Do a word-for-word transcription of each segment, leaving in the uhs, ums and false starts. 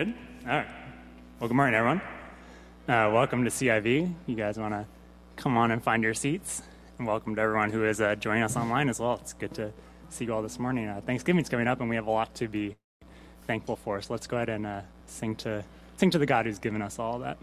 Good? All right. Well, good morning, everyone. Uh, welcome to C I V. You guys want to come on and find your seats? And welcome to everyone who is uh, joining us online as well. It's good to see you all this morning. Uh, Thanksgiving's coming up, and we have a lot to be thankful for. So let's go ahead and uh, sing to sing to the God who's given us all that.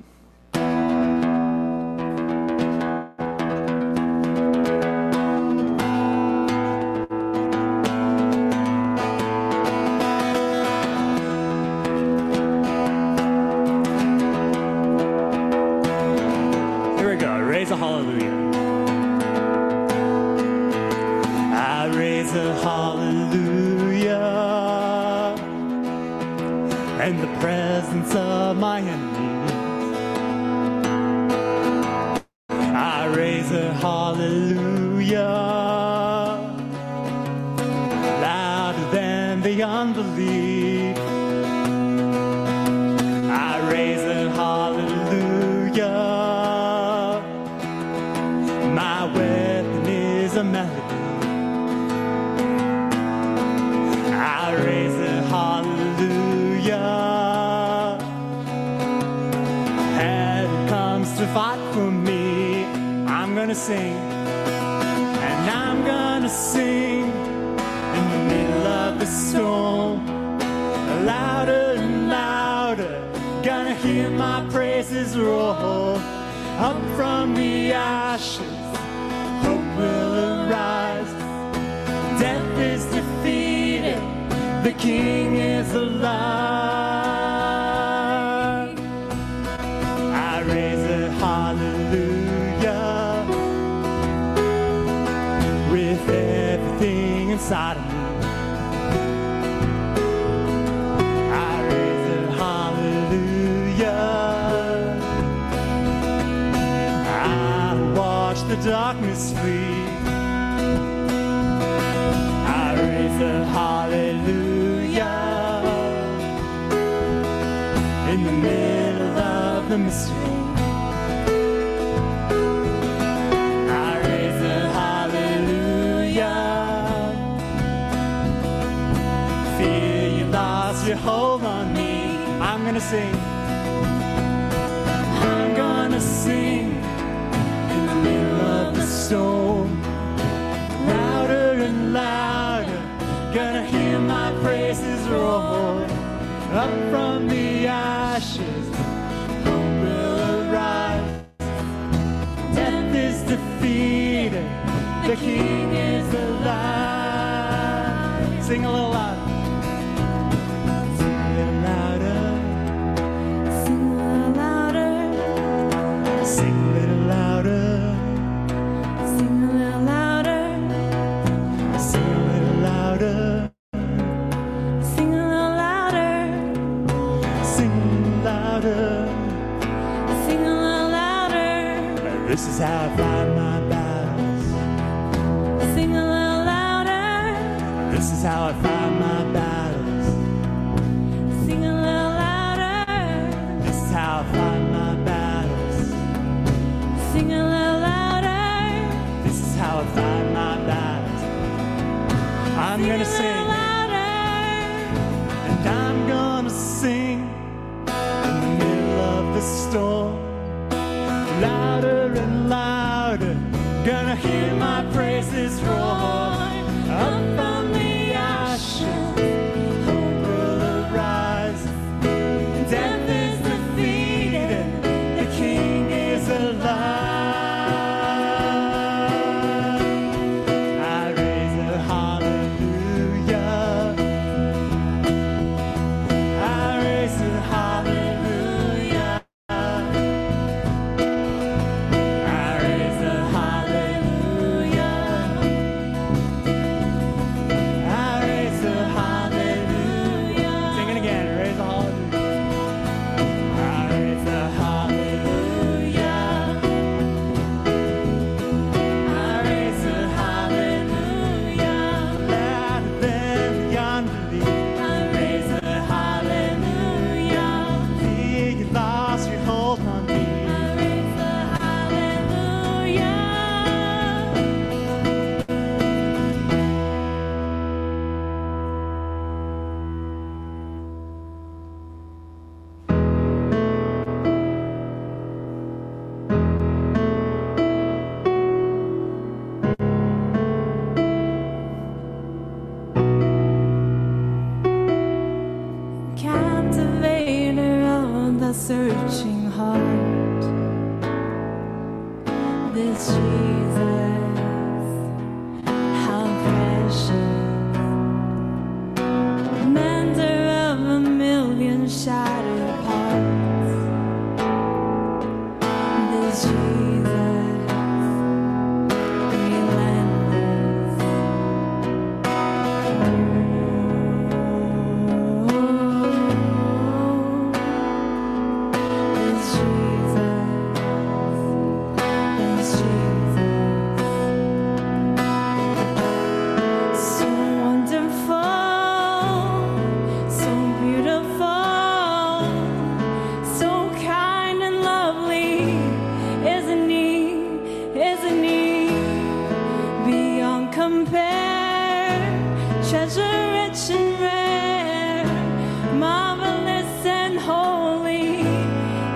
compare, treasure rich and rare, marvelous and holy.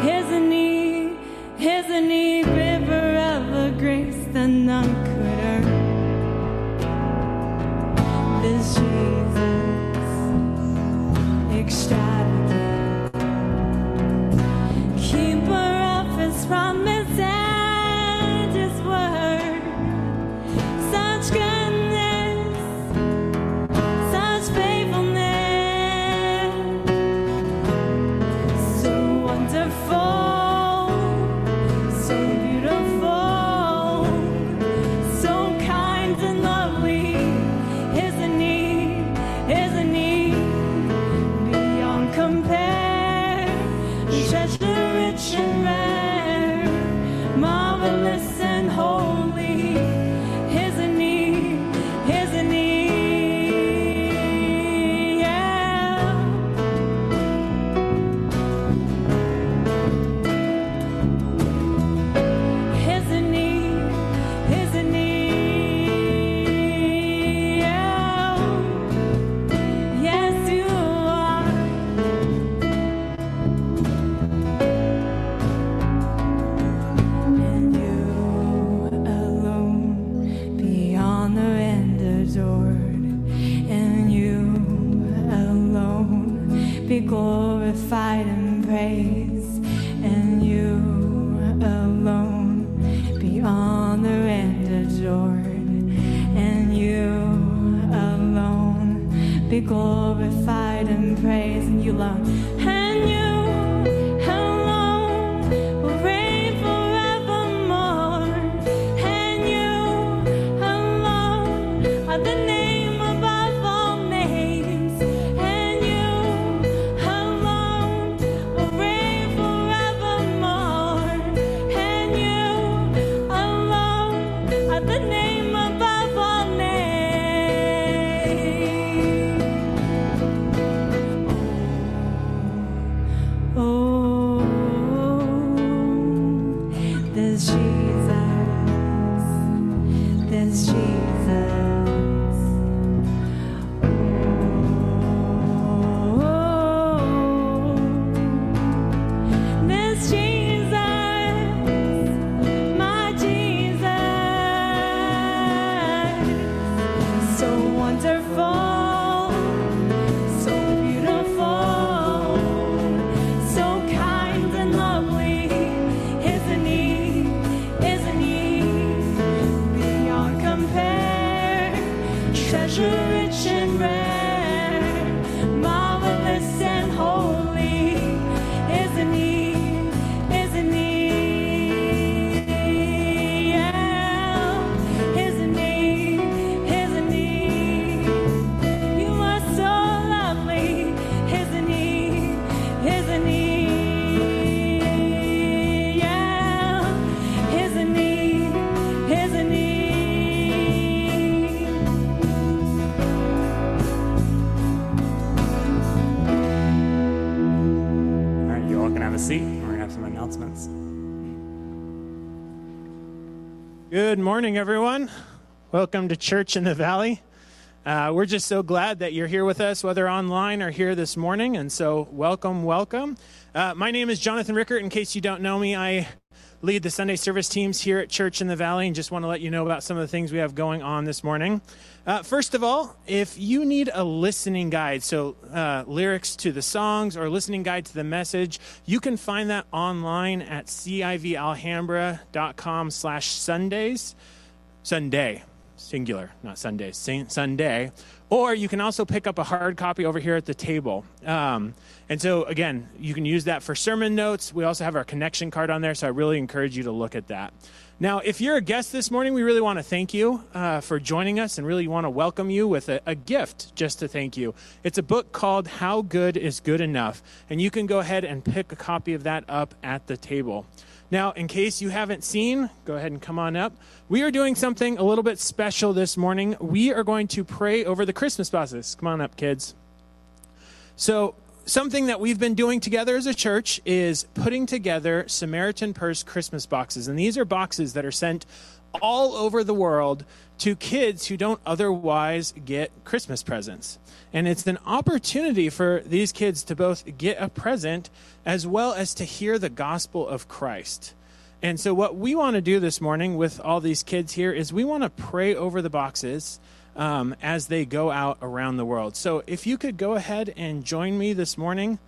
Here's a knee, here's a knee, river of a grace that none could earn. This Jesus, extravagant, keeper of his promise and his word. Such goodness, such faithfulness, so wonderful, so beautiful, so kind and lovely. Here's a need, here's a need, beyond compare, treasure rich and rare, marvelous and holy. Here's a need, here's a need, yeah. Here's a need, here's a need, yeah. Yes, you are. And you alone be honored and adored, and you alone be glorified and praised, and you alone be honored and adored, and you alone be glorified and praised, and you alone, and you alone will reign forevermore, and you alone are the name above all names, and you alone will reign forevermore, and you alone are the name above all names. Oh, there's Jesus, there's Jesus. Oh, there's Jesus, my Jesus. So wonderful, so beautiful, so kind and lovely. Here's a need, here's a need, beyond compare, treasure rich and rare, marvelous and holy. Here's a need, here's a need, yeah. Here's a need, here's a need. You are so lovely. Here's a need, here's a need, yeah. Here's a need, here's a need. All right, you all can have a seat. We're going to have some announcements. Good morning, everyone. Welcome to Church in the Valley. Uh, we're just so glad that you're here with us, whether online or here this morning. And so, welcome, welcome. Uh, my name is Jonathan Rickert. In case you don't know me, I lead the Sunday service teams here at Church in the Valley, and just want to let you know about some of the things we have going on this morning. Uh, first of all, if you need a listening guide, so uh, lyrics to the songs or listening guide to the message, you can find that online at C I V Alhambra dot com slash Sundays. Sunday, singular, not Sundays, Sun- Sunday. Or you can also pick up a hard copy over here at the table. Um, and so, again, you can use that for sermon notes. We also have our connection card on there, so I really encourage you to look at that. Now, if you're a guest this morning, we really want to thank you uh, for joining us, and really want to welcome you with a, a gift just to thank you. It's a book called How Good is Good Enough, and you can go ahead and pick a copy of that up at the table. Now, in case you haven't seen, go ahead and come on up. We are doing something a little bit special this morning. We are going to pray over the Christmas buses. Come on up, kids. So something that we've been doing together as a church is putting together Samaritan Purse Christmas boxes. And these are boxes that are sent all over the world to kids who don't otherwise get Christmas presents. And it's an opportunity for these kids to both get a present as well as to hear the gospel of Christ. And so what we want to do this morning with all these kids here is we want to pray over the boxes um, as they go out around the world. So if you could go ahead and join me this morning,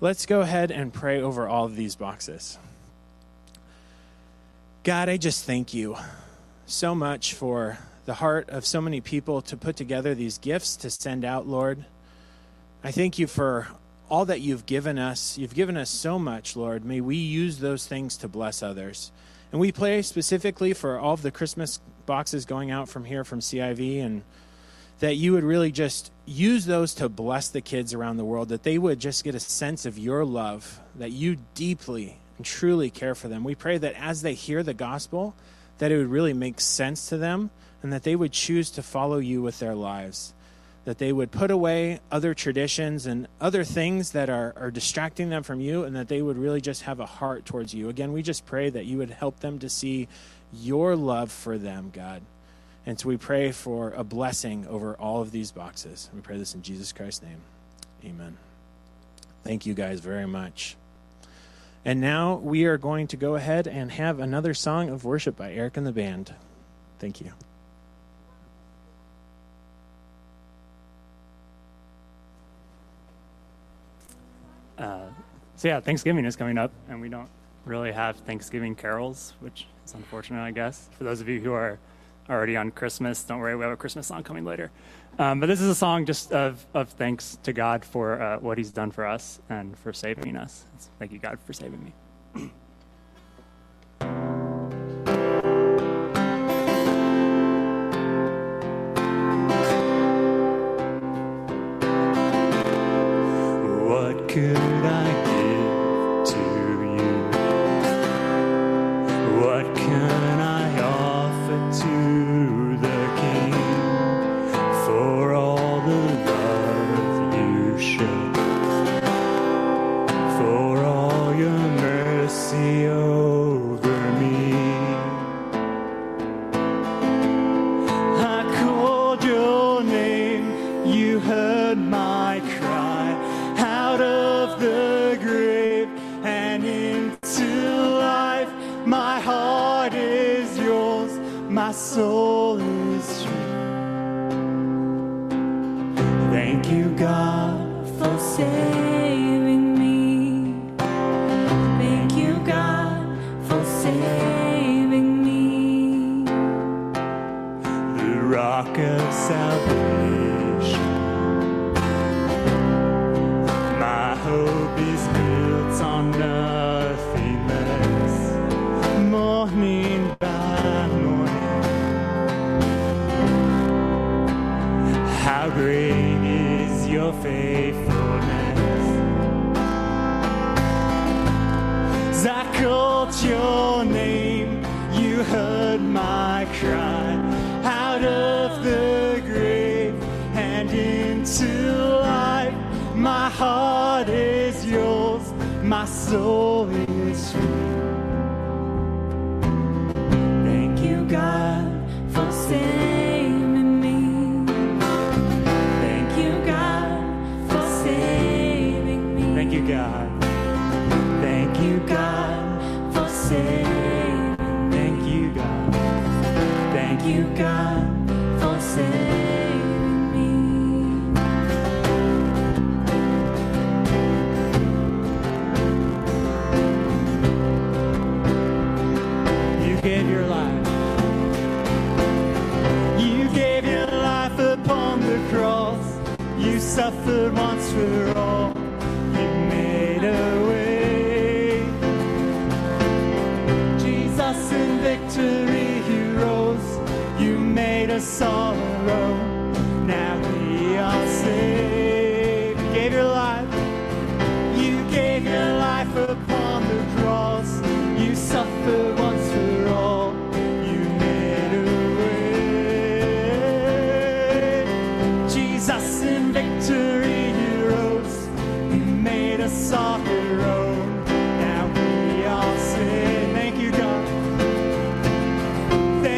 let's go ahead and pray over all of these boxes. God, I just thank you so much for the heart of so many people to put together these gifts to send out, Lord. I thank you for all that you've given us. You've given us so much, Lord. May we use those things to bless others. And we pray specifically for all of the Christmas boxes going out from here from C I V, and that you would really just use those to bless the kids around the world, that they would just get a sense of your love, that you deeply and truly care for them. We pray that as they hear the gospel, that it would really make sense to them and that they would choose to follow you with their lives, that they would put away other traditions and other things that are, are distracting them from you, and that they would really just have a heart towards you. Again, we just pray that you would help them to see your love for them, God. And so we pray for a blessing over all of these boxes. We pray this in Jesus Christ's name. Amen. Thank you guys very much. And now we are going to go ahead and have another song of worship by Eric and the band. Thank you. Uh, so yeah, Thanksgiving is coming up, and we don't really have Thanksgiving carols, which is unfortunate, I guess. For those of you who are already on Christmas, don't worry, we have a Christmas song coming later. Um, but this is a song just of, of thanks to God for uh, what he's done for us and for saving us. Thank you, God, for saving me. What could I give to you? What can I offer to you? Soul is free. Thank you, God, for saving me. Thank you, God, for saving me. The rock of salvation. My hope is built on nothing less. Morning by morning. How great is your faithfulness? As I called your name, you heard my cry. Out of the grave and into life, my heart is yours, my soul is free. Thank you, God, for saving me. God, thank you, God, for saving. Thank you, God. Thank you, God, for saving me. You gave your life. You gave your life upon the cross. You suffered once for all. Away. Jesus, in victory you rose, you made us sorrow, now we are saved. You gave your life, you gave your life upon the cross, you suffered once for all, you made a way. Jesus, in victory off the road, now we all say thank you, God. Thank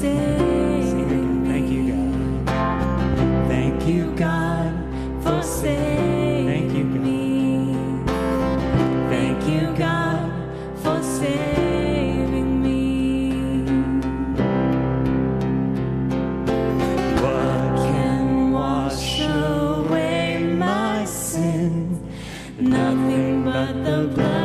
saving me. Thank you, God. Thank you, God, for saving me. Thank you, God, for saving me. What can wash away my sin? Nothing but the blood.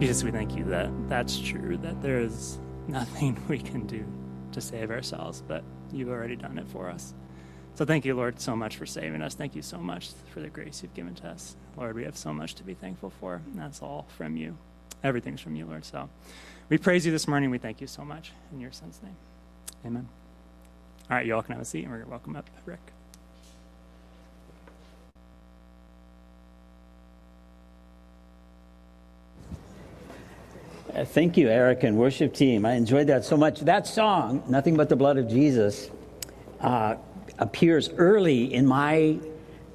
Jesus, we thank you that that's true, that there is nothing we can do to save ourselves, but you've already done it for us. So thank you, Lord, so much for saving us. Thank you so much for the grace you've given to us. Lord, we have so much to be thankful for, and that's all from you. Everything's from you, Lord. So we praise you this morning. We thank you so much in your son's name. Amen. All right, you all can have a seat, and we're going to welcome up Rick. Thank you, Eric and worship team. I enjoyed that so much. That song, Nothing But the Blood of Jesus, uh, appears early in my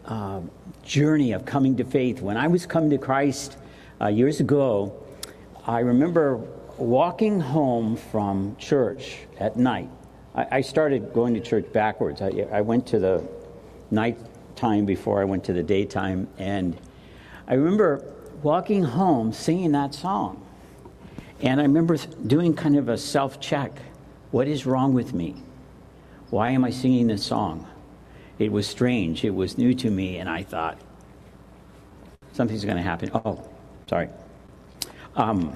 uh, journey of coming to faith. When I was coming to Christ uh, years ago, I remember walking home from church at night. I, I started going to church backwards. I, I went to the night time before I went to the daytime, and I remember walking home singing that song. And I remember doing kind of a self-check. What is wrong with me? Why am I singing this song? It was strange. It was new to me. And I thought, something's going to happen. Oh, sorry. Um,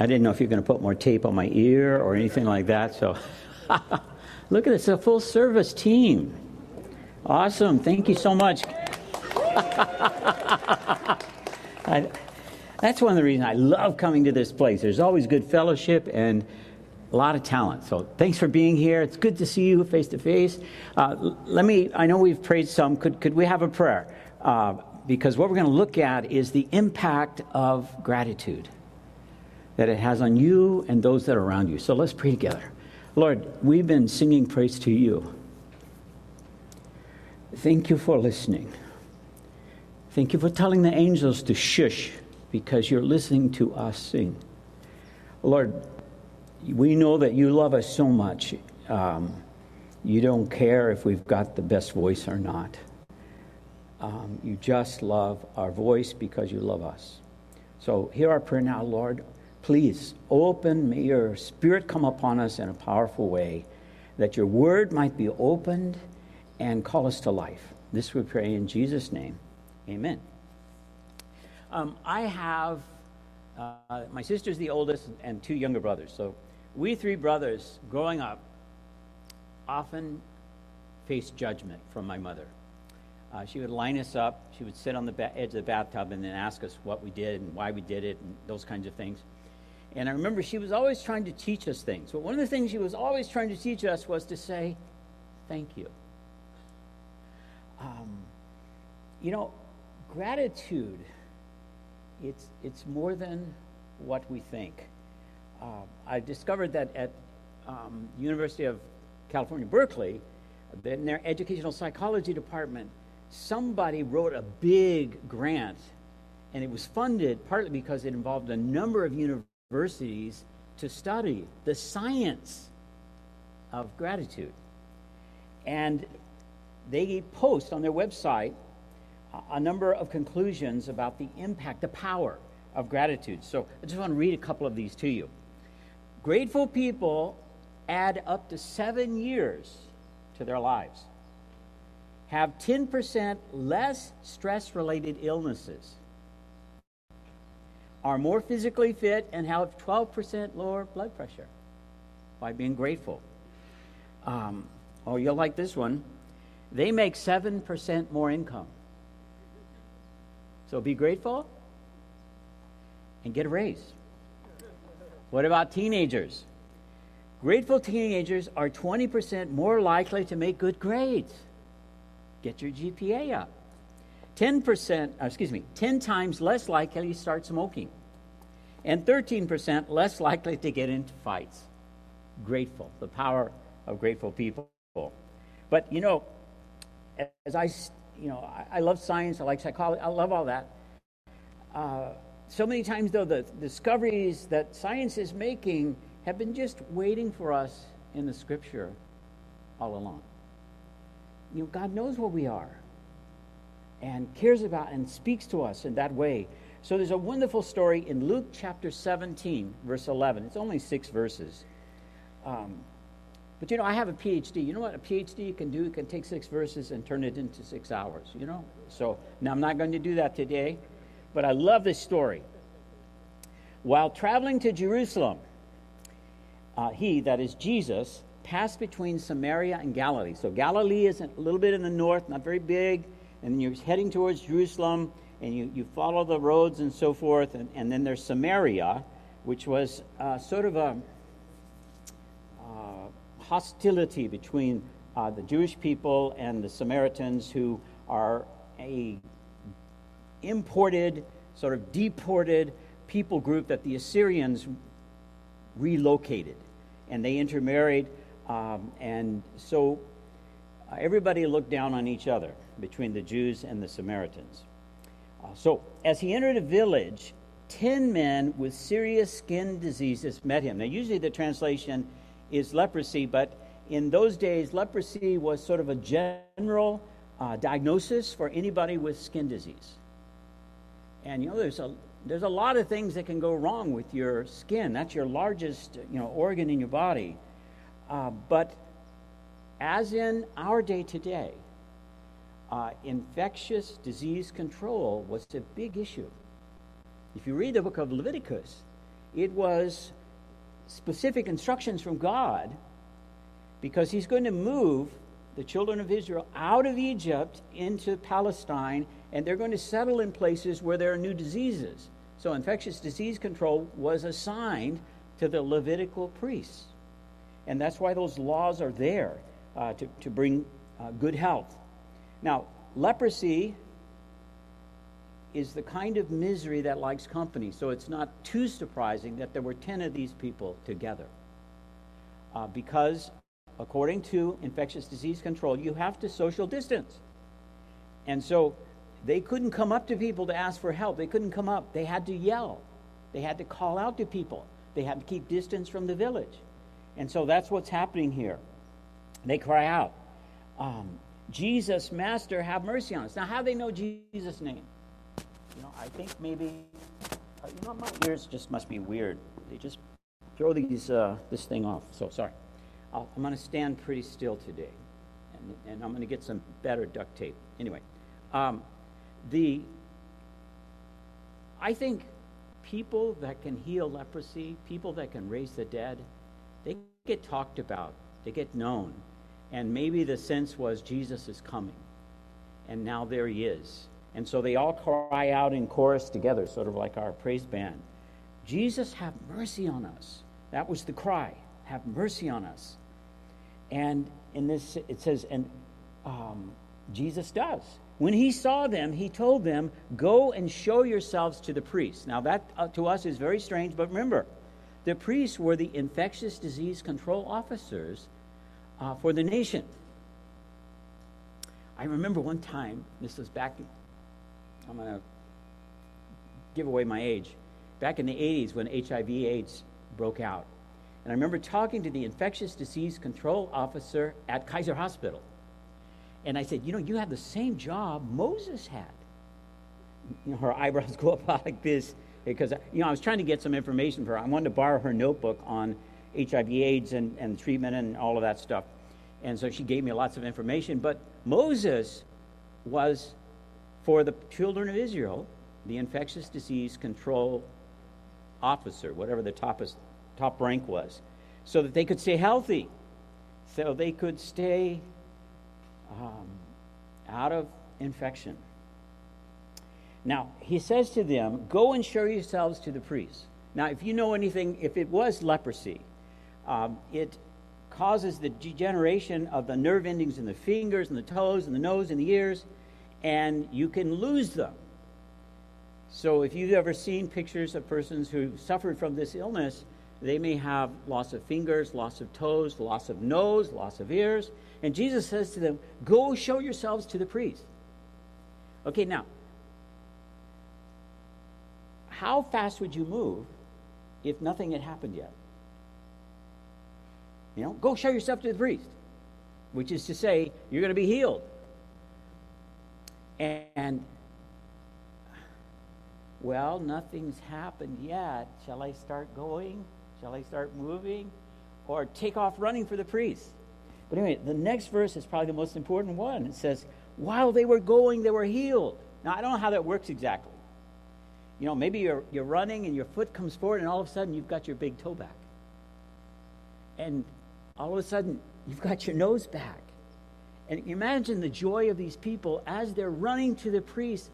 I didn't know if you were going to put more tape on my ear or anything like that. So look at this, a full service team. Awesome. Thank you so much. I, That's one of the reasons I love coming to this place. There's always good fellowship and a lot of talent. So thanks for being here. It's good to see you face to face. Uh, let me, I know we've prayed some. Could could we have a prayer? Uh, because what we're going to look at is the impact of gratitude that it has on you and those that are around you. So let's pray together. Lord, we've been singing praise to you. Thank you for listening. Thank you for telling the angels to shush, because you're listening to us sing. Lord, we know that you love us so much. Um, you don't care if we've got the best voice or not. Um, you just love our voice because you love us. So hear our prayer now, Lord. Please open, may your spirit come upon us in a powerful way, that your word might be opened and call us to life. This we pray in Jesus' name. Amen. Um, I have, uh, my sister's the oldest and two younger brothers. So we three brothers growing up often faced judgment from my mother. Uh, she would line us up. She would sit on the ba- edge of the bathtub and then ask us what we did and why we did it and those kinds of things. And I remember she was always trying to teach us things. But one of the things she was always trying to teach us was to say, thank you. Um, you know, gratitude... It's it's more than what we think. Uh, I discovered that at um, University of California, Berkeley, in their educational psychology department, somebody wrote a big grant, and it was funded partly because it involved a number of universities to study the science of gratitude. And they post on their website a number of conclusions about the impact, the power of gratitude. So I just want to read a couple of these to you. Grateful people add up to seven years to their lives. have ten percent less stress-related illnesses, are more physically fit, and have twelve percent lower blood pressure by being grateful. Um, oh, you'll like this one. They make seven percent more income. So be grateful and get a raise. What about teenagers? Grateful teenagers are twenty percent more likely to make good grades. Get your G P A up. ten percent, excuse me, ten times less likely to start smoking. And thirteen percent less likely to get into fights. Grateful, the power of grateful people. But, you know, as I, you know, I, I love science, I like psychology, I love all that. Uh, so many times, though, the discoveries that science is making have been just waiting for us in the Scripture all along. You know, God knows what we are and cares about and speaks to us in that way. So there's a wonderful story in Luke chapter seventeen, verse eleven. It's only six verses. Um, but, you know, I have a P H D. You know what a P H D can do? It can take six verses and turn it into six hours, you know? So now I'm not going to do that today, but I love this story. While traveling to Jerusalem, uh, he, that is Jesus, passed between Samaria and Galilee. So Galilee is a little bit in the north, not very big, and you're heading towards Jerusalem, and you, you follow the roads and so forth, and, and then there's Samaria, which was uh, sort of a uh, hostility between uh, the Jewish people and the Samaritans, who are a imported, sort of deported people group that the Assyrians relocated, and they intermarried. Um, and so uh, everybody looked down on each other between the Jews and the Samaritans. Uh, so as he entered a village, ten men with serious skin diseases met him. Now, usually the translation is leprosy, but in those days, leprosy was sort of a general uh, diagnosis for anybody with skin disease. And, you know, there's a there's a lot of things that can go wrong with your skin. That's your largest, you know, organ in your body. Uh, but as in our day today, uh, infectious disease control was a big issue. If you read the book of Leviticus, it was specific instructions from God, because he's going to move the children of Israel out of Egypt into Palestine, and they're going to settle in places where there are new diseases. So infectious disease control was assigned to the Levitical priests. And that's why those laws are there, uh, to, to bring uh, good health. Now, leprosy is the kind of misery that likes company, so it's not too surprising that there were ten of these people together. Uh, because, according to infectious disease control, you have to social distance. And so they couldn't come up to people to ask for help. They couldn't come up. They had to yell. They had to call out to people. They had to keep distance from the village. And so that's what's happening here. They cry out, um, Jesus, Master, have mercy on us. Now, how do they know Jesus' name? You know, I think maybe, uh, you know, my ears just must be weird. They just throw these uh, this thing off. So, sorry. I'll, I'm going to stand pretty still today, and, and I'm going to get some better duct tape. Anyway, um, the I think people that can heal leprosy, people that can raise the dead, they get talked about, they get known, and maybe the sense was Jesus is coming, and now there he is. And so they all cry out in chorus together, sort of like our praise band. Jesus, have mercy on us. That was the cry, have mercy on us. And in this, it says, and um, Jesus does. When he saw them, he told them, go and show yourselves to the priests. Now that uh, to us is very strange, but remember, the priests were the infectious disease control officers uh, for the nation. I remember one time, this was back, I'm going to give away my age, back in the eighties when H I V AIDS broke out. And I remember talking to the infectious disease control officer at Kaiser Hospital. And I said, you know, you have the same job Moses had. You know, her eyebrows go up like this. Because, you know, I was trying to get some information for her. I wanted to borrow her notebook on H I V AIDS and, and treatment and all of that stuff. And so she gave me lots of information. But Moses was for the children of Israel, the infectious disease control officer, whatever the topest, top rank was, so that they could stay healthy, so they could stay um, out of infection. Now, he says to them, go and show yourselves to the priests. Now, if you know anything, if it was leprosy, um, it causes the degeneration of the nerve endings in the fingers and the toes and the nose and the ears, and you can lose them. So if you've ever seen pictures of persons who suffered from this illness, they may have loss of fingers, loss of toes, loss of nose, loss of ears. And Jesus says to them, go show yourselves to the priest. Okay, now, how fast would you move if nothing had happened yet? You know, go show yourself to the priest, which is to say, you're going to be healed. And, well, nothing's happened yet. Shall I start going? Shall I start moving? Or take off running for the priest? But anyway, the next verse is probably the most important one. It says, while they were going, they were healed. Now, I don't know how that works exactly. You know, maybe you're, you're running and your foot comes forward and all of a sudden you've got your big toe back. And all of a sudden, you've got your nose back. And imagine the joy of these people as they're running to the priest.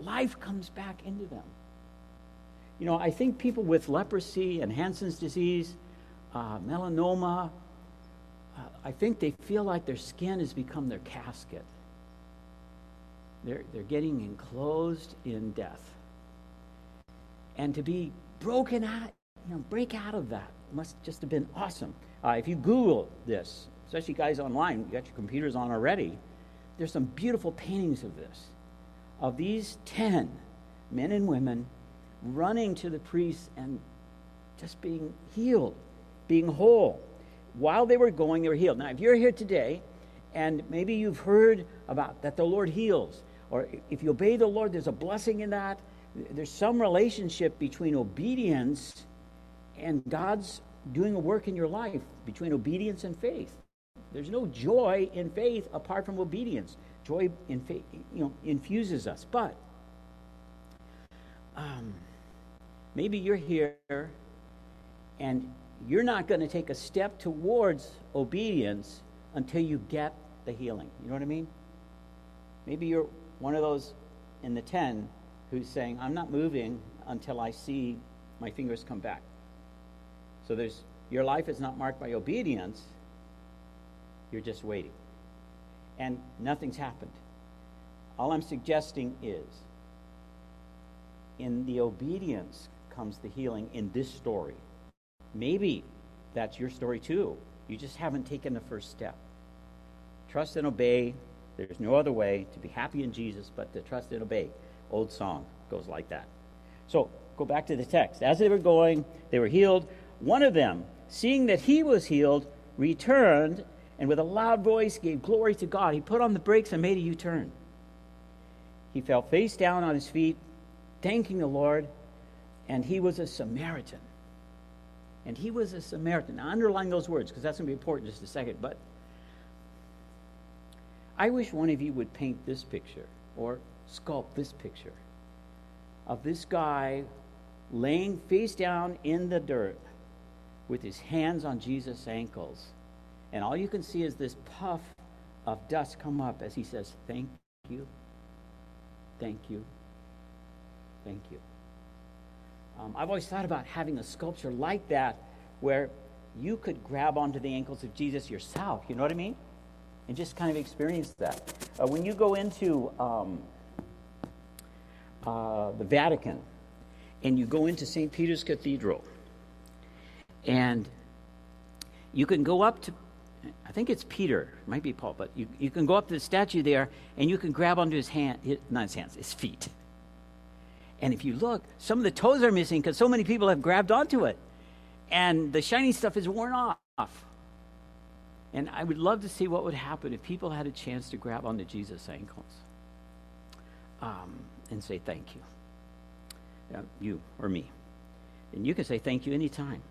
Life comes back into them. You know, I think people with leprosy and Hansen's disease, uh, melanoma, uh, I think they feel like their skin has become their casket. They're, they're getting enclosed in death. And to be broken out, you know, break out of that must just have been awesome. Uh, if you Google this, especially guys online, you got your computers on already, there's some beautiful paintings of this, of these ten men and women running to the priests and just being healed, being whole. While they were going, they were healed. Now, if you're here today, and maybe you've heard about that the Lord heals, or if you obey the Lord, there's a blessing in that. There's some relationship between obedience and God's doing a work in your life, between obedience and faith. There's no joy in faith apart from obedience. Joy in faith, you know, infuses us. But um, maybe you're here and you're not going to take a step towards obedience until you get the healing. You know what I mean? Maybe you're one of those in the ten who's saying, I'm not moving until I see my fingers come back. So there's your life is not marked by obedience. You're just waiting. And nothing's happened. All I'm suggesting is, in the obedience comes the healing in this story. Maybe that's your story too. You just haven't taken the first step. Trust and obey. There's no other way to be happy in Jesus but to trust and obey. Old song goes like that. So go back to the text. As they were going, they were healed. One of them, seeing that he was healed, returned and with a loud voice gave glory to God. He put on the brakes and made a U-turn. He fell face down on his feet, thanking the Lord, and he was a Samaritan. And he was a Samaritan. Now, underline those words, because that's going to be important in just a second. But I wish one of you would paint this picture, or sculpt this picture, of this guy laying face down in the dirt with his hands on Jesus' ankles. And all you can see is this puff of dust come up as he says, thank you, thank you, thank you. Um, I've always thought about having a sculpture like that where you could grab onto the ankles of Jesus yourself, you know what I mean? And just kind of experience that. Uh, when you go into um, uh, the Vatican and you go into Saint Peter's Cathedral, and you can go up to, I think it's Peter, it might be Paul, but you, you can go up to the statue there and you can grab onto his hand, his, not his hands, his feet. And if you look, some of the toes are missing because so many people have grabbed onto it. And the shiny stuff is worn off. And I would love to see what would happen if people had a chance to grab onto Jesus' ankles um, and say thank you. Yeah, you or me. And you can say thank you anytime.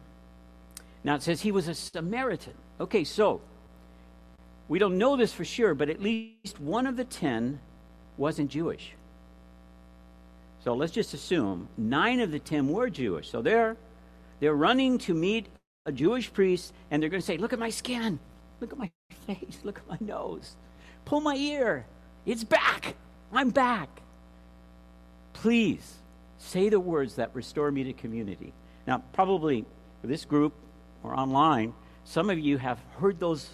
Now it says he was a Samaritan. Okay, so We don't know this for sure, but at least one of the ten wasn't Jewish. So let's just assume nine of the ten were Jewish. So they're, they're running to meet a Jewish priest, and they're going to say, look at my skin, look at my face, look at my nose, pull my ear, it's back, I'm back. Please say the words that restore me to community. Now, probably for this group or online, some of you have heard those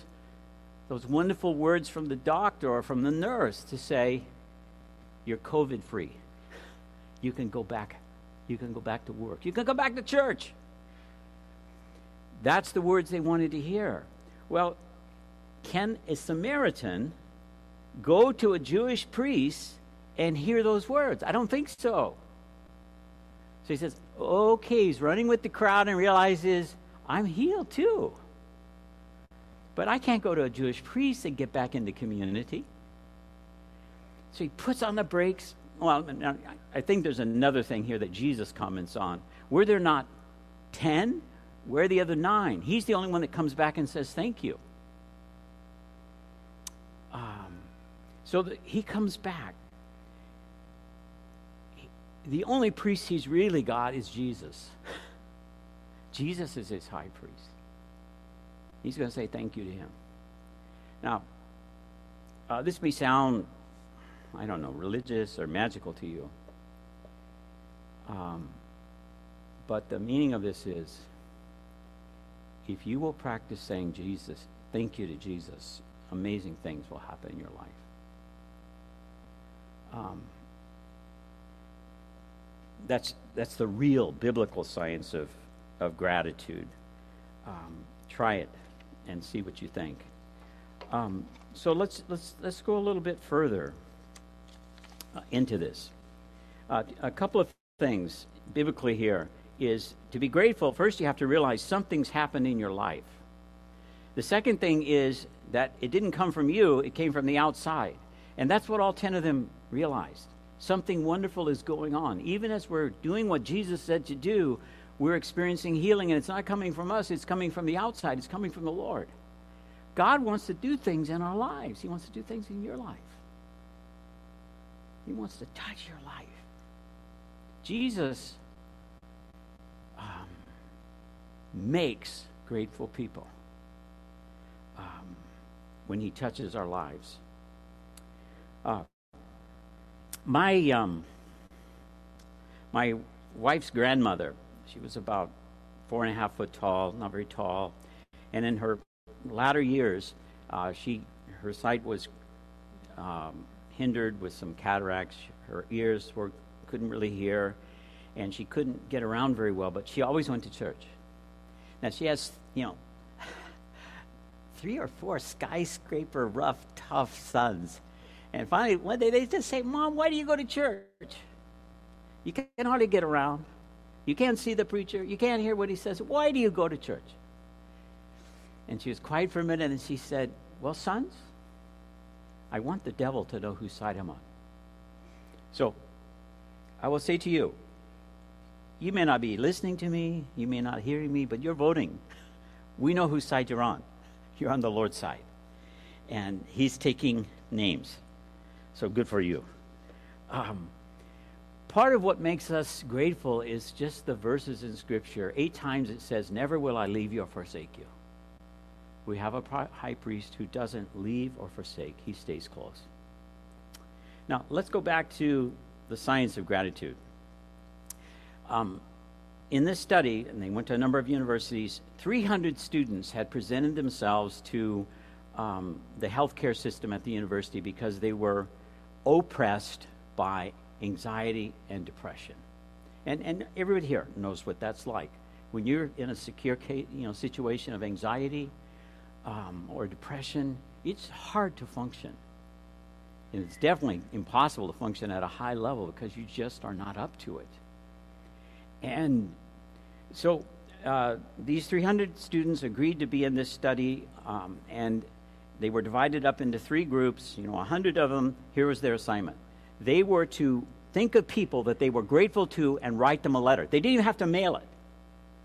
those wonderful words from the doctor or from the nurse to say, you're COVID-free. You can go back. You can go back to work. You can go back to church. That's the words they wanted to hear. Well, can a Samaritan go to a Jewish priest and hear those words? I don't think so. So he says, okay, he's running with the crowd and realizes, I'm healed too. But I can't go to a Jewish priest and get back into community. So he puts on the brakes. Well, I think there's another thing here that Jesus comments on. Were there not ten? Where are the other nine? He's the only one that comes back and says, thank you. Um, so the, he comes back. He, the only priest he's really got is Jesus. Jesus is his high priest. He's going to say thank you to him. Now, uh, this may sound, I don't know, religious or magical to you. Um, but the meaning of this is, if you will practice saying Jesus, thank you to Jesus, amazing things will happen in your life. Um, that's that's the real biblical science of, of gratitude. Um, try it and see what you think. Um, so let's let's let's go a little bit further uh, into this. Uh, a couple of things biblically here is to be grateful. First, you have to realize something's happened in your life. The second thing is that it didn't come from you, it came from the outside. And that's what all ten of them realized. Something wonderful is going on. Even as we're doing what Jesus said to do, we're experiencing healing, and it's not coming from us, it's coming from the outside, it's coming from the Lord. God wants to do things in our lives. He wants to do things in your life. He wants to touch your life. Jesus um, makes grateful people um, when he touches our lives. Uh, my, um, my wife's grandmother, she was about four and a half foot tall, not very tall. And in her latter years, uh, she her sight was um, hindered with some cataracts. Her ears were couldn't really hear, and she couldn't get around very well. But she always went to church. Now she has, you know, three or four skyscraper rough, tough sons. And finally, one day they just say, Mom, why do you go to church? You can hardly get around. You can't see the preacher. You can't hear what he says. Why do you go to church? And she was quiet for a minute, and she said, well, sons, I want the devil to know whose side I'm on. So I will say to you, you may not be listening to me. You may not hear me, but you're voting. We know whose side you're on. You're on the Lord's side. And he's taking names. So good for you. Um Part of what makes us grateful is just the verses in Scripture. Eight times it says, never will I leave you or forsake you. We have a high priest who doesn't leave or forsake. He stays close. Now, let's go back to the science of gratitude. Um, in this study, and they went to a number of universities, three hundred students had presented themselves to um, the healthcare system at the university because they were oppressed by anxiety and depression, and and everybody here knows what that's like. When you're in a secure case, you know, situation of anxiety um, or depression, it's hard to function, and it's definitely impossible to function at a high level because you just are not up to it. And so, uh, these three hundred students agreed to be in this study, um, and they were divided up into three groups. You know, one hundred of them. Here was their assignment. They were to think of people that they were grateful to and write them a letter. They didn't even have to mail it.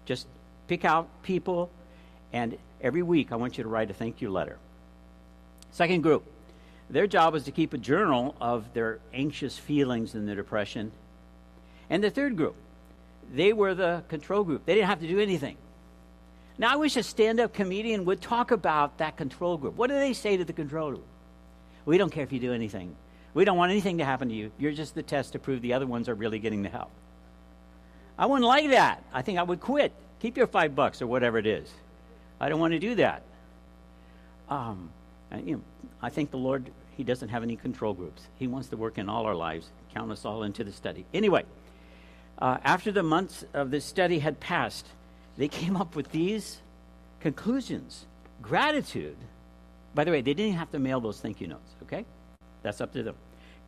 Just pick out people, and every week I want you to write a thank you letter. Second group, their job was to keep a journal of their anxious feelings in the depression. And the third group, they were the control group. They didn't have to do anything. Now, I wish a stand-up comedian would talk about that control group. What do they say to the control group? We don't care if you do anything. We don't want anything to happen to you. You're just the test to prove the other ones are really getting the help. I wouldn't like that. I think I would quit. Keep your five bucks or whatever it is. I don't want to do that. Um, and, you know, I think the Lord, he doesn't have any control groups. He wants to work in all our lives. Count us all into the study. Anyway, uh, after the months of this study had passed, they came up with these conclusions. Gratitude. By the way, they didn't have to mail those thank you notes, okay? That's up to them.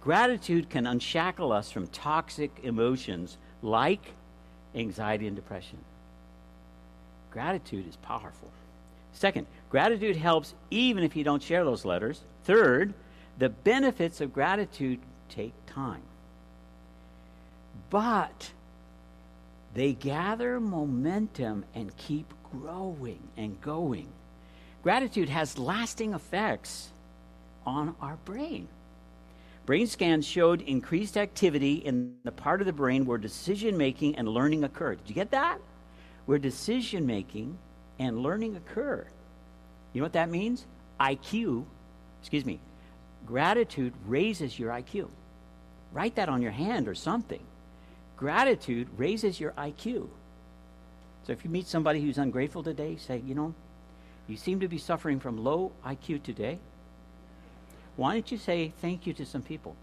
Gratitude can unshackle us from toxic emotions like anxiety and depression. Gratitude is powerful. Second, gratitude helps even if you don't share those letters. Third, the benefits of gratitude take time. But they gather momentum and keep growing and going. Gratitude has lasting effects on our brain. Brain scans showed increased activity in the part of the brain where decision-making and learning occur. Did you get that? Where decision-making and learning occur. You know what that means? I Q, excuse me, gratitude raises your I Q. Write that on your hand or something. Gratitude raises your I Q. So if you meet somebody who's ungrateful today, say, you know, you seem to be suffering from low I Q today. Why don't you say thank you to some people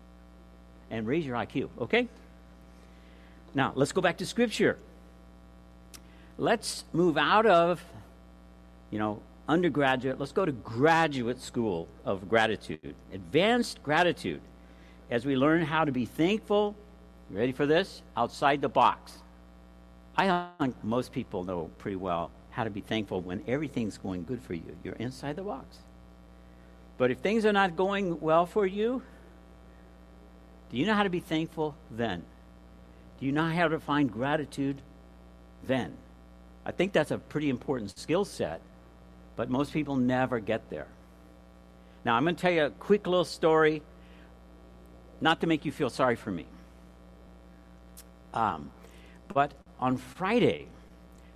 and raise your I Q, okay? Now, let's go back to Scripture. Let's move out of, you know, undergraduate. Let's go to graduate school of gratitude, advanced gratitude, as we learn how to be thankful. You ready for this? Outside the box. I think most people know pretty well how to be thankful when everything's going good for you. You're inside the box. But if things are not going well for you, do you know how to be thankful then? Do you know how to find gratitude then? I think that's a pretty important skill set, but most people never get there. Now, I'm going to tell you a quick little story, not to make you feel sorry for me. Um, but on Friday,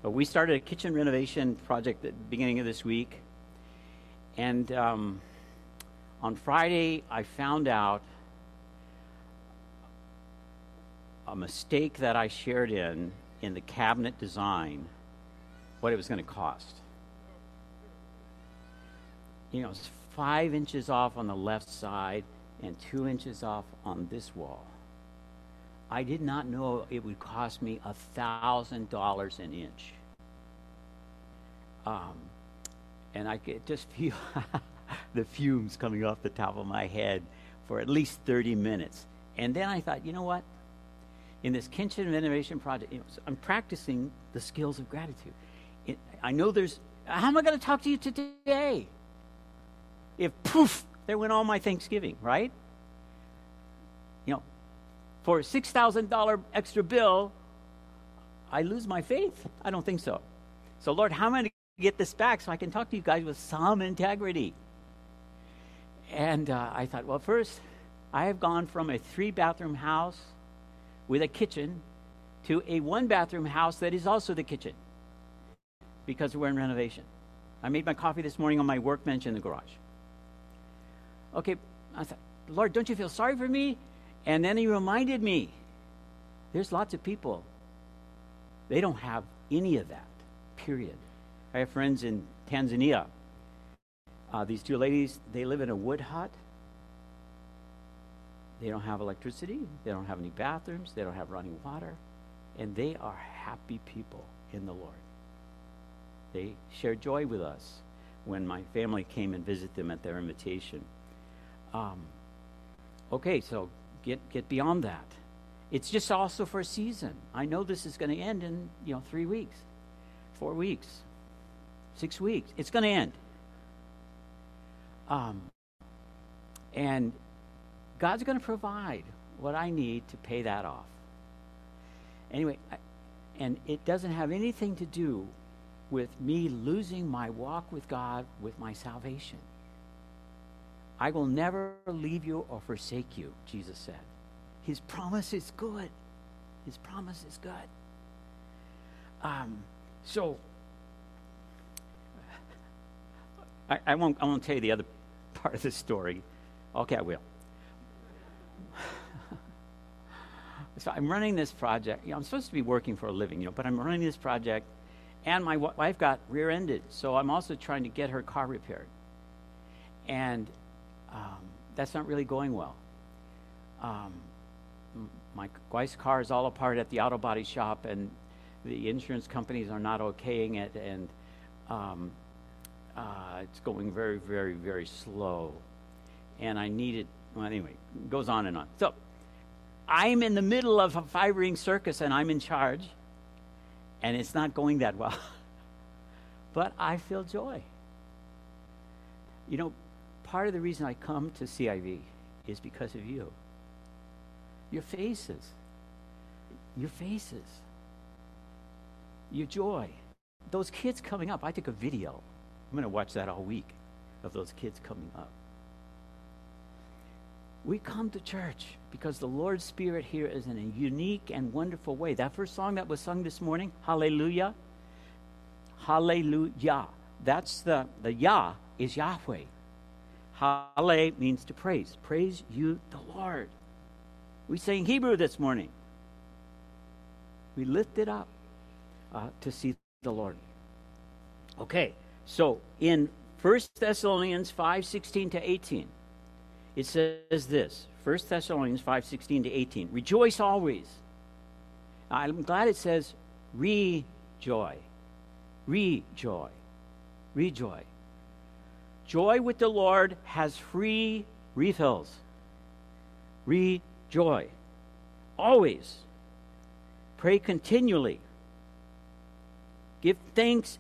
we started a kitchen renovation project at the beginning of this week. And um, on Friday, I found out a mistake that I shared in, in the cabinet design, what it was going to cost. You know, it's five inches off on the left side and two inches off on this wall. I did not know it would cost me one thousand dollars an inch. Um, and I could just feel the fumes coming off the top of my head for at least thirty minutes. And then I thought, you know what? In this kitchen renovation project, you know, I'm practicing the skills of gratitude. It, I know there's, how am I going to talk to you today? If poof, there went all my Thanksgiving, right? You know, for a six thousand dollars extra bill, I lose my faith? I don't think so. So, Lord, how am I going to get this back so I can talk to you guys with some integrity? And uh, I thought, well, first, I have gone from a three-bathroom house with a kitchen to a one-bathroom house that is also the kitchen because we're in renovation. I made my coffee this morning on my workbench in the garage. Okay, I thought, Lord, don't you feel sorry for me? And then he reminded me, there's lots of people, they don't have any of that, period. I have friends in Tanzania. Uh, these two ladies, they live in a wood hut. They don't have electricity. They don't have any bathrooms. They don't have running water. And they are happy people in the Lord. They share joy with us when my family came and visited them at their invitation. Um, okay, so... Get get beyond that. It's just also for a season. I know this is going to end in, you know, three weeks, four weeks, six weeks. It's going to end. Um, and God's going to provide what I need to pay that off. Anyway, I, and it doesn't have anything to do with me losing my walk with God, with my salvation. I will never leave you or forsake you, Jesus said. His promise is good. His promise is good. Um, so, I, I won't. I won't tell you the other part of the story. Okay, I will. So I'm running this project. You know, I'm supposed to be working for a living, you know, but I'm running this project, and my wife got rear-ended. So I'm also trying to get her car repaired, and um, that's not really going well. Um, my wife's car is all apart at the auto body shop, and the insurance companies are not okaying it, and um, uh, it's going very, very, very slow. And I needed. Well, anyway, it goes on and on. So. I'm in the middle of a five-ring circus, and I'm in charge, and it's not going that well. But I feel joy. You know, part of the reason I come to C I V is because of you. Your faces. Your faces. Your joy. Those kids coming up. I took a video. I'm going to watch that all week of those kids coming up. We come to church because the Lord's Spirit here is in a unique and wonderful way. That first song that was sung this morning, Hallelujah, Hallelujah. That's the, the Yah is Yahweh. Hallel means to praise. Praise you, the Lord. We sang Hebrew this morning. We lifted up uh, to see the Lord. Okay, so in First Thessalonians five sixteen to eighteen, it says this, First Thessalonians five sixteen to eighteen, rejoice always. I'm glad it says rejoice, rejoice, rejoice. Joy with the Lord has free refills. Rejoice always. Pray continually. Give thanks.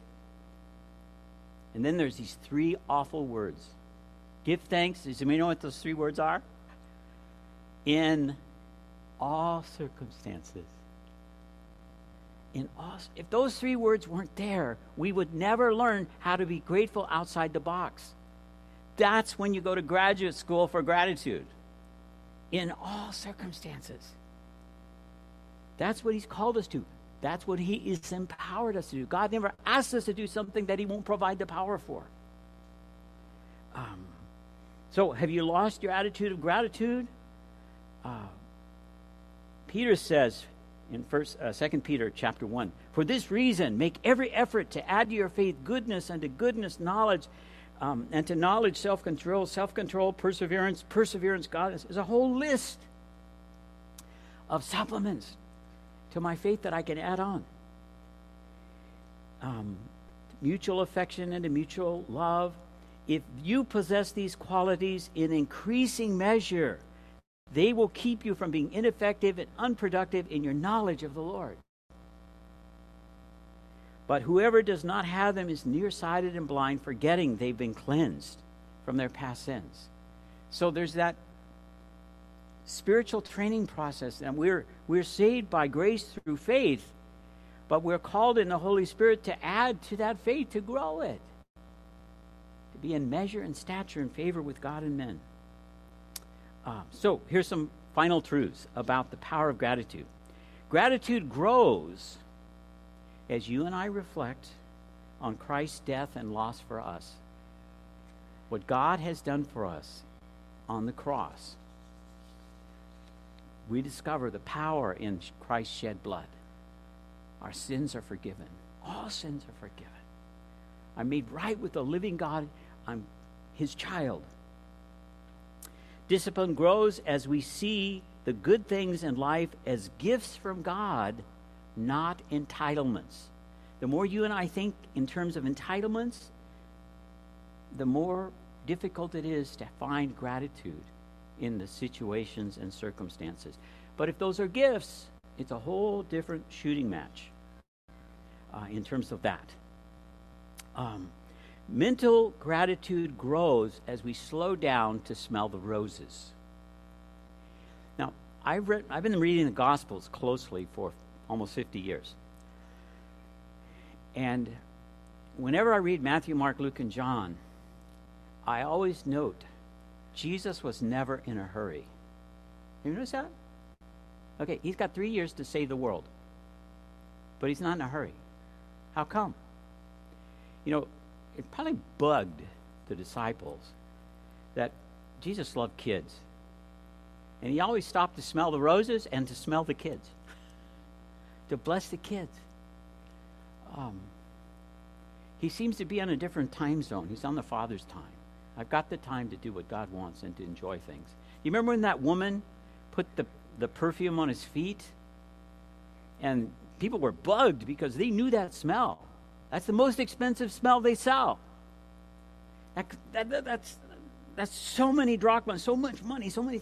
And then there's these three awful words. Give thanks. Does anybody know what those three words are? In all circumstances. In all, if those three words weren't there, we would never learn how to be grateful outside the box. That's when you go to graduate school for gratitude. In all circumstances. That's what he's called us to. That's what he is empowered us to do. God never asks us to do something that he won't provide the power for. Um, So, have you lost your attitude of gratitude? Uh, Peter says in First, uh, Second Peter chapter one, for this reason, make every effort to add to your faith goodness, and to goodness knowledge, um, and to knowledge self-control, self-control perseverance, perseverance godliness. There's a whole list of supplements to my faith that I can add on. Um, mutual affection and to mutual love. If you possess these qualities in increasing measure, they will keep you from being ineffective and unproductive in your knowledge of the Lord. But whoever does not have them is nearsighted and blind, forgetting they've been cleansed from their past sins. So there's that spiritual training process, and we're we're saved by grace through faith, but we're called in the Holy Spirit to add to that faith, to grow it. Be in measure and stature in favor with God and men. Um, so here's some final truths about the power of gratitude. Gratitude grows as you and I reflect on Christ's death and loss for us. What God has done for us on the cross. We discover the power in Christ's shed blood. Our sins are forgiven. All sins are forgiven. I'm made right with the living God. I'm his child. Discipline grows as we see the good things in life as gifts from God, not entitlements. The more you and I think in terms of entitlements, the more difficult it is to find gratitude in the situations and circumstances. But if those are gifts, it's a whole different shooting match uh, in terms of that. Um, mental gratitude grows as we slow down to smell the roses. Now, I've, read, I've been reading the Gospels closely for almost fifty years. And whenever I read Matthew, Mark, Luke, and John, I always note Jesus was never in a hurry. You notice that? Okay, he's got three years to save the world, but he's not in a hurry. How come? You know, it probably bugged the disciples that Jesus loved kids. And he always stopped to smell the roses and to smell the kids, to bless the kids. Um, he seems to be on a different time zone. He's on the Father's time. I've got the time to do what God wants and to enjoy things. You remember when that woman put the, the perfume on his feet? And people were bugged because they knew that smell. That's the most expensive smell they sell. That, that, that's, that's so many drachmas, so much money, so many.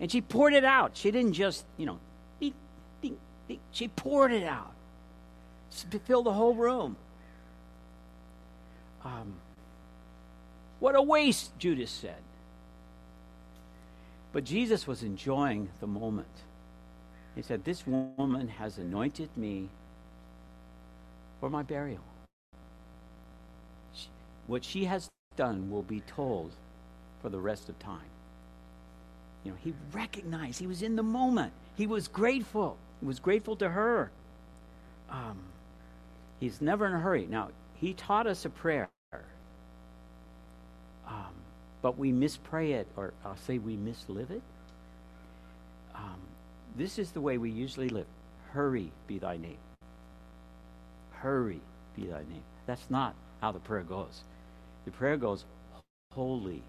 And she poured it out. She didn't just, you know, ding, ding, ding. She poured it out. She filled the whole room. Um, what a waste, Judas said. But Jesus was enjoying the moment. He said, this woman has anointed me for my burial. She, what she has done will be told for the rest of time. You know, he recognized, he was in the moment. He was grateful. He was grateful to her. Um, he's never in a hurry. Now, he taught us a prayer, um, but we mispray it, or I'll say we mislive it. Um, this is the way we usually live. Hurry be thy name. Hurry be thy name. That's not how the prayer goes. The prayer goes, holy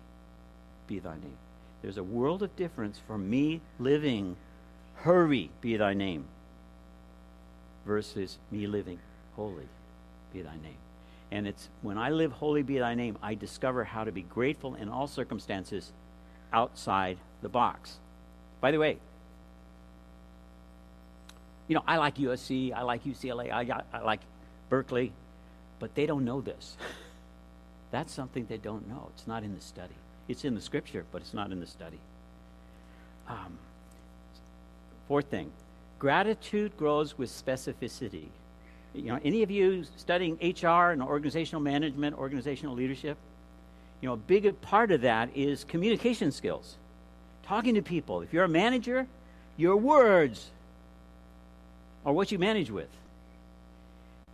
be thy name. There's a world of difference from me living, hurry be thy name, versus me living, holy be thy name. And it's when I live holy be thy name, I discover how to be grateful in all circumstances outside the box. By the way, you know, I like U S C, I like U C L A, I, I like Berkeley, but they don't know this. That's something they don't know. It's not in the study. It's in the scripture, but it's not in the study. Um, fourth thing, gratitude grows with specificity. You know, any of you studying H R and organizational management, organizational leadership, you know, a big part of that is communication skills, talking to people. If you're a manager, your words are what you manage with.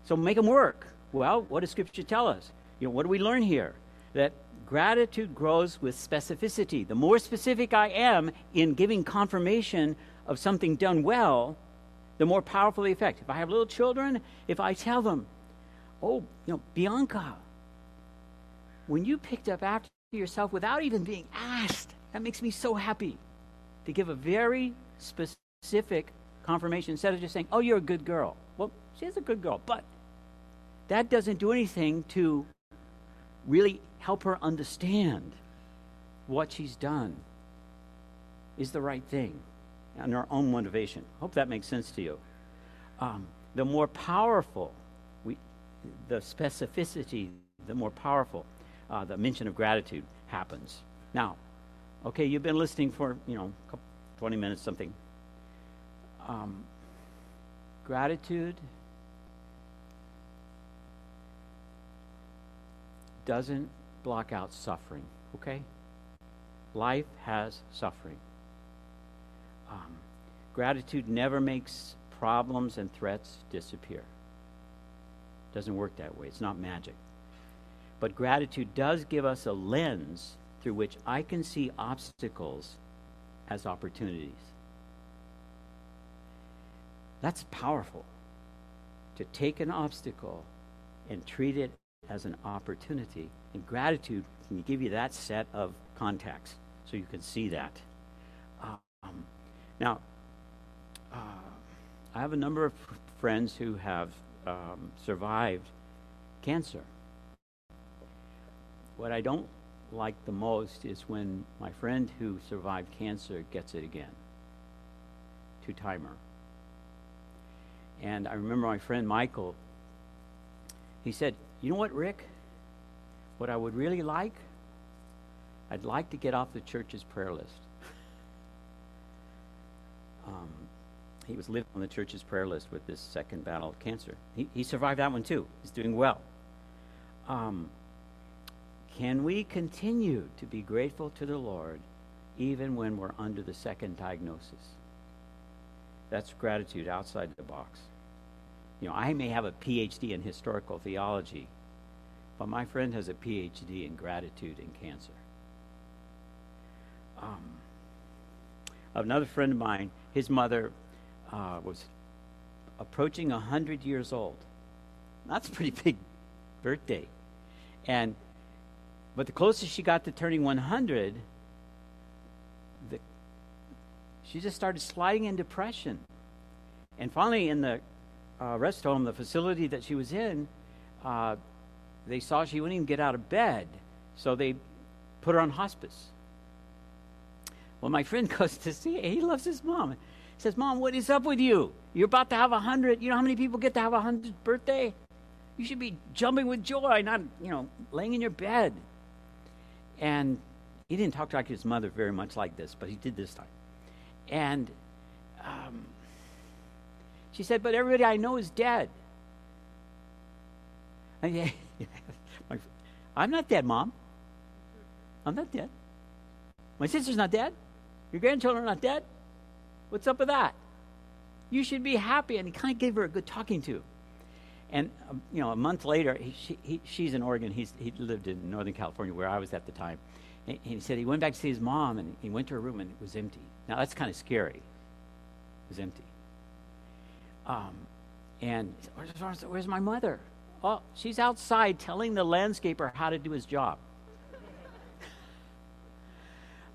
So make them work. Well, what does scripture tell us? You know, what do we learn here? That gratitude grows with specificity. The more specific I am in giving confirmation of something done well, the more powerful the effect. If I have little children, if I tell them, oh, you know, Bianca, when you picked up after yourself without even being asked, that makes me so happy. To give a very specific confirmation instead of just saying, oh, you're a good girl. Well, she is a good girl, but that doesn't do anything to really help her understand what she's done is the right thing and her own motivation. Hope that makes sense to you. Um, the more powerful, we, the specificity, the more powerful uh, the mention of gratitude happens. Now, okay, you've been listening for, you know, twenty minutes, something. Um, gratitude doesn't block out suffering, okay? Life has suffering. Um, gratitude never makes problems and threats disappear. Doesn't work that way. It's not magic. But gratitude does give us a lens through which I can see obstacles as opportunities. That's powerful, to take an obstacle and treat it as an opportunity. And gratitude can give you that set of contacts so you can see that. Um, now, uh, I have a number of f- friends who have um, survived cancer. What I don't like the most is when my friend who survived cancer gets it again. Two-timer. And I remember my friend Michael, he said, you know what, Rick? What I would really like, I'd like to get off the church's prayer list. um, he was living on the church's prayer list with this second battle of cancer. He, he survived that one too. He's doing well. Um, Can we continue to be grateful to the Lord even when we're under the second diagnosis? That's gratitude outside the box. You know, I may have a P H D in historical theology, but my friend has a P H D in gratitude and cancer. Um, another friend of mine, his mother uh, was approaching one hundred years old. That's a pretty big birthday. And but the closest she got to turning one hundred, the, she just started sliding in depression. And finally, in the uh, rest home, the facility that she was in, uh, they saw she wouldn't even get out of bed, so they put her on hospice. Well, my friend goes to see her. He loves his mom. He says, "Mom, what is up with you? You're about to have a hundred. You know how many people get to have a hundredth birthday? You should be jumping with joy, not, you know, laying in your bed." And he didn't talk to like his mother very much like this, but he did this time. And um, she said, "But everybody I know is dead." I, I'm not dead, Mom. I'm not dead. My sister's not dead. Your grandchildren are not dead. What's up with that? You should be happy. And he kind of gave her a good talking to. And, um, you know, a month later, he, she, he, she's in Oregon. He's, he lived in Northern California, where I was at the time. And, and he said he went back to see his mom, and he went to her room, and it was empty. Now, that's kind of scary. It was empty. Um, and he said, where's, where's, where's my mother? Oh, she's outside telling the landscaper how to do his job.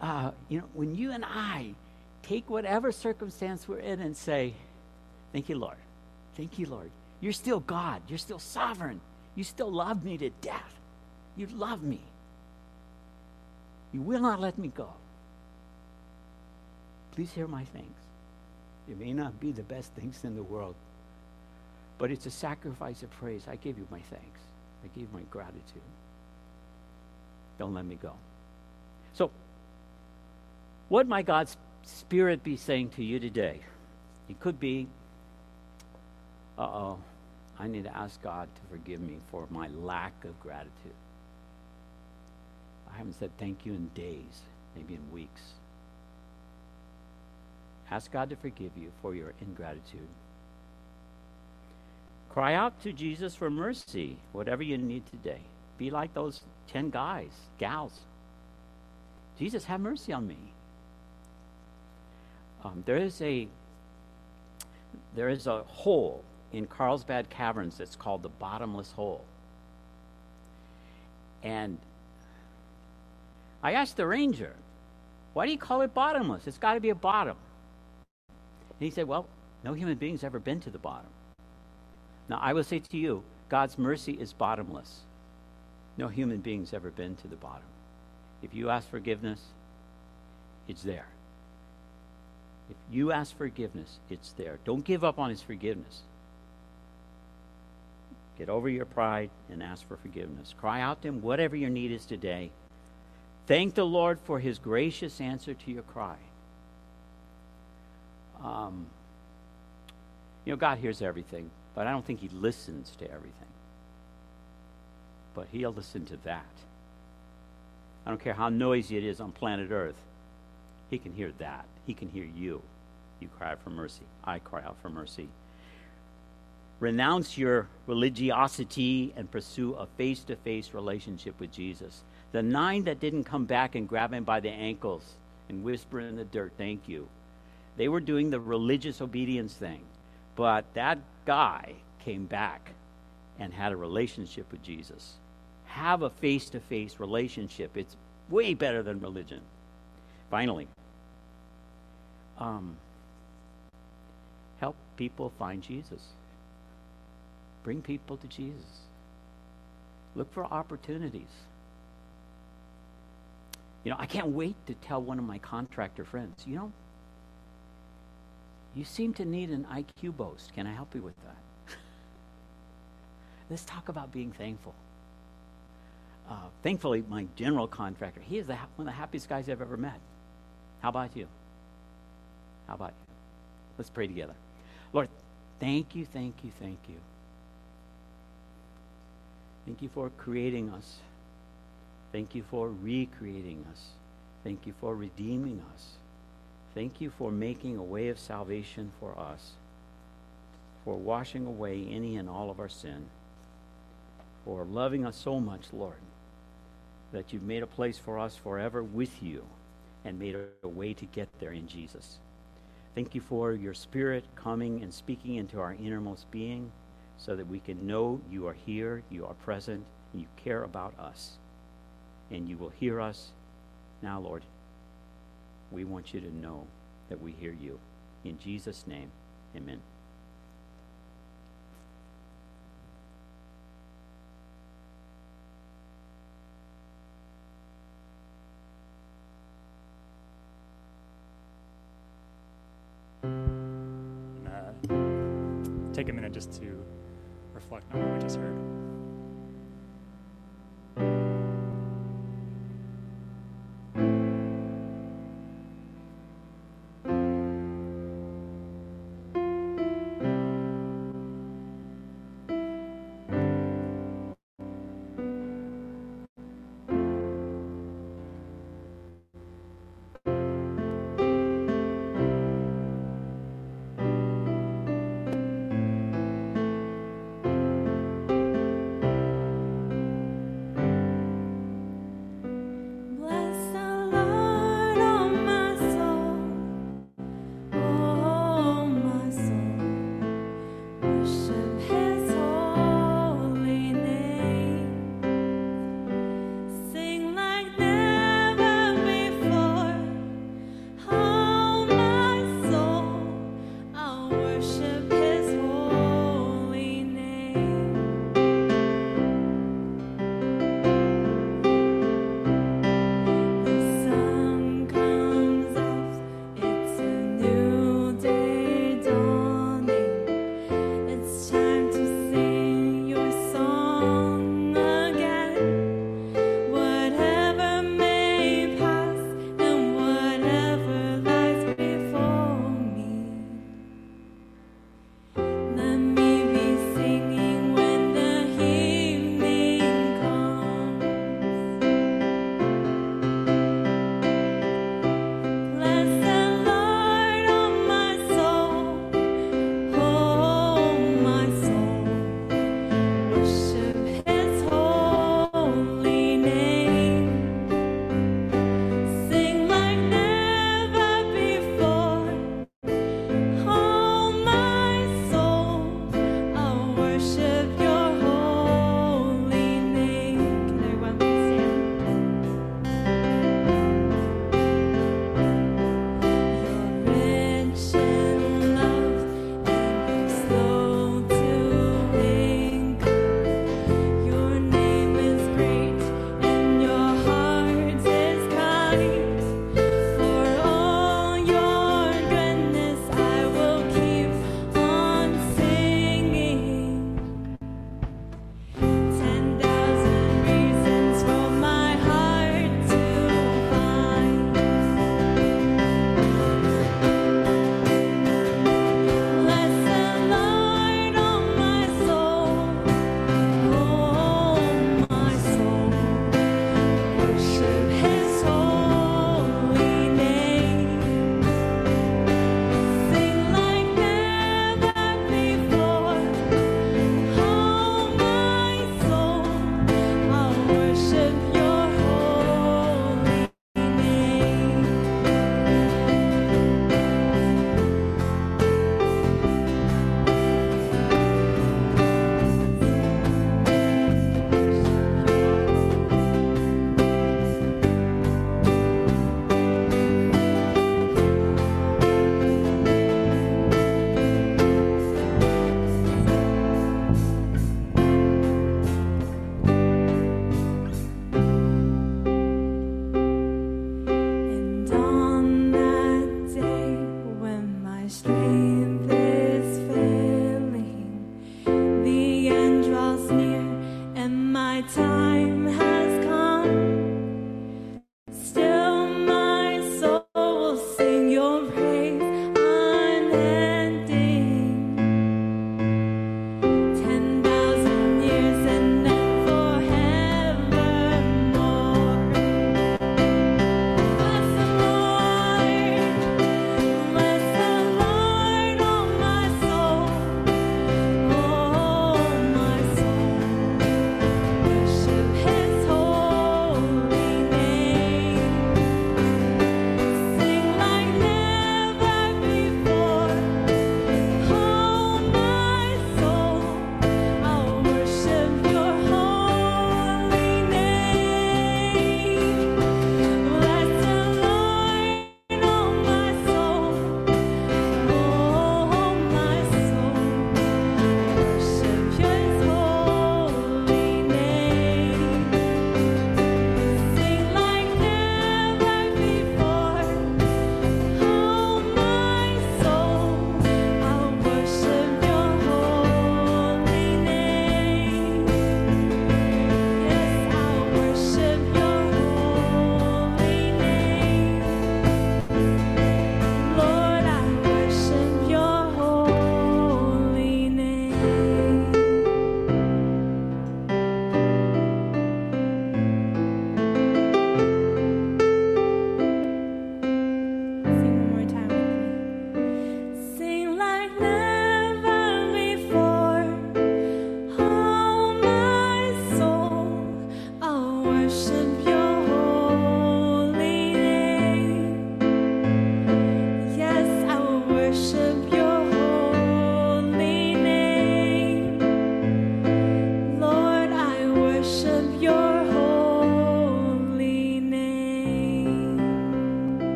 uh, you know, when you and I take whatever circumstance we're in and say, thank you, Lord. Thank you, Lord. You're still God. You're still sovereign. You still love me to death. You love me. You will not let me go. Please hear my thanks. It may not be the best things in the world, but it's a sacrifice of praise. I give you my thanks. I give you my gratitude. Don't let me go. So, what might God's Spirit be saying to you today? It could be, uh-oh, I need to ask God to forgive me for my lack of gratitude. I haven't said thank you in days, maybe in weeks. Ask God to forgive you for your ingratitude. Cry out to Jesus for mercy, whatever you need today. Be like those ten guys, gals. Jesus, have mercy on me. Um, there is a there is a hole in Carlsbad Caverns that's called the bottomless hole. And I asked the ranger, why do you call it bottomless? It's got to be a bottom. And he said, well, no human being's ever been to the bottom. Now, I will say to you, God's mercy is bottomless. No human being's ever been to the bottom. If you ask forgiveness, it's there. If you ask forgiveness, it's there. Don't give up on his forgiveness. Get over your pride and ask for forgiveness. Cry out to him, whatever your need is today. Thank the Lord for his gracious answer to your cry. Um, you know, God hears everything, but I don't think he listens to everything. But he'll listen to that. I don't care how noisy it is on planet Earth. He can hear that. He can hear you. You cry out for mercy. I cry out for mercy. Renounce your religiosity and pursue a face-to-face relationship with Jesus. The nine that didn't come back and grab him by the ankles and whisper in the dirt, thank you. They were doing the religious obedience thing. But that guy came back and had a relationship with Jesus. Have a face-to-face relationship. It's way better than religion. Finally, Um, help people find Jesus. Bring people to Jesus. Look for opportunities. You know, I can't wait to tell one of my contractor friends, you know, you seem to need an I Q boost. Can I help you with that? Let's talk about being thankful. Uh, thankfully, my general contractor, he is the, one of the happiest guys I've ever met. How about you? How about you? Let's pray together. Lord, thank you, thank you, thank you. Thank you for creating us. Thank you for recreating us. Thank you for redeeming us. Thank you for making a way of salvation for us, for washing away any and all of our sin, for loving us so much, Lord, that you've made a place for us forever with you and made a way to get there in Jesus. Thank you for your Spirit coming and speaking into our innermost being so that we can know you are here, you are present, and you care about us. And you will hear us. Now, Lord, we want you to know that we hear you. In Jesus' name, amen. Take a minute just to reflect on what we just heard.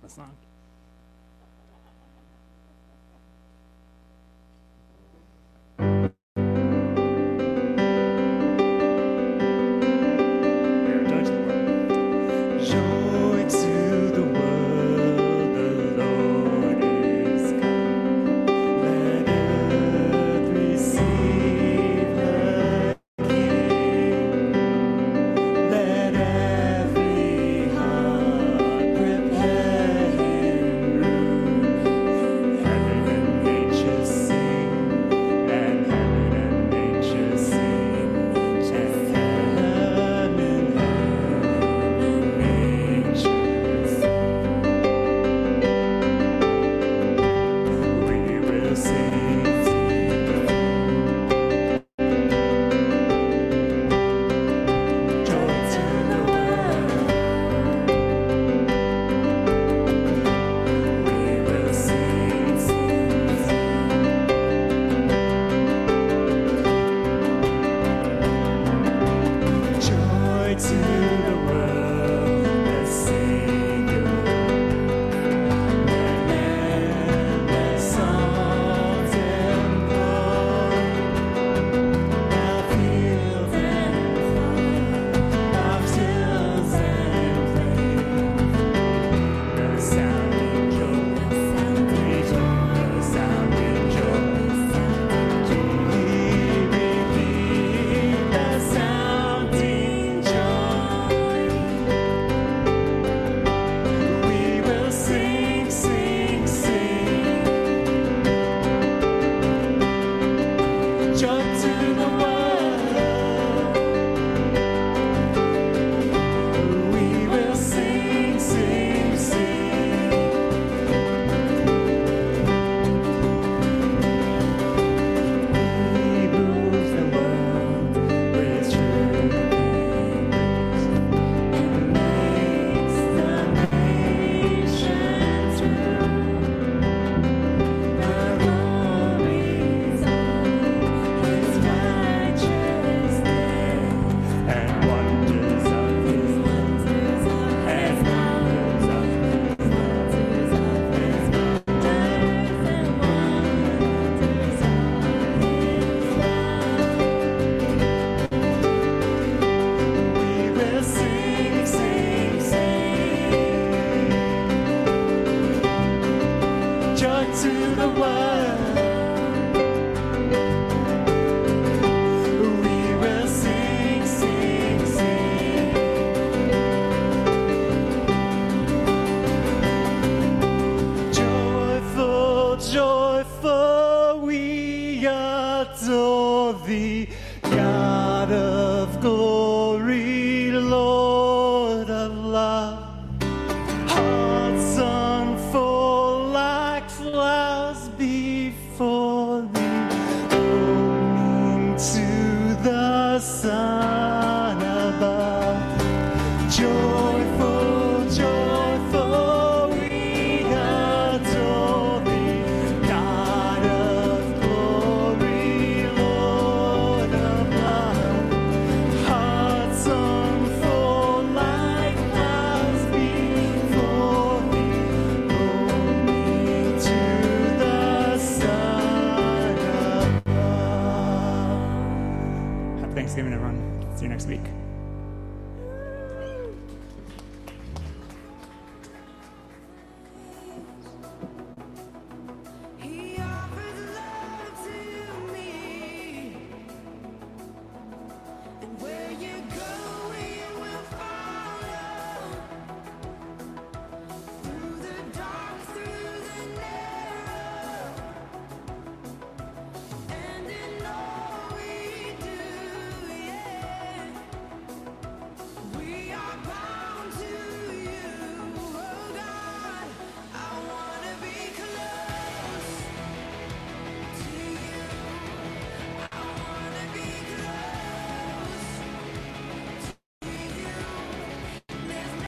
Christmas song. To the world.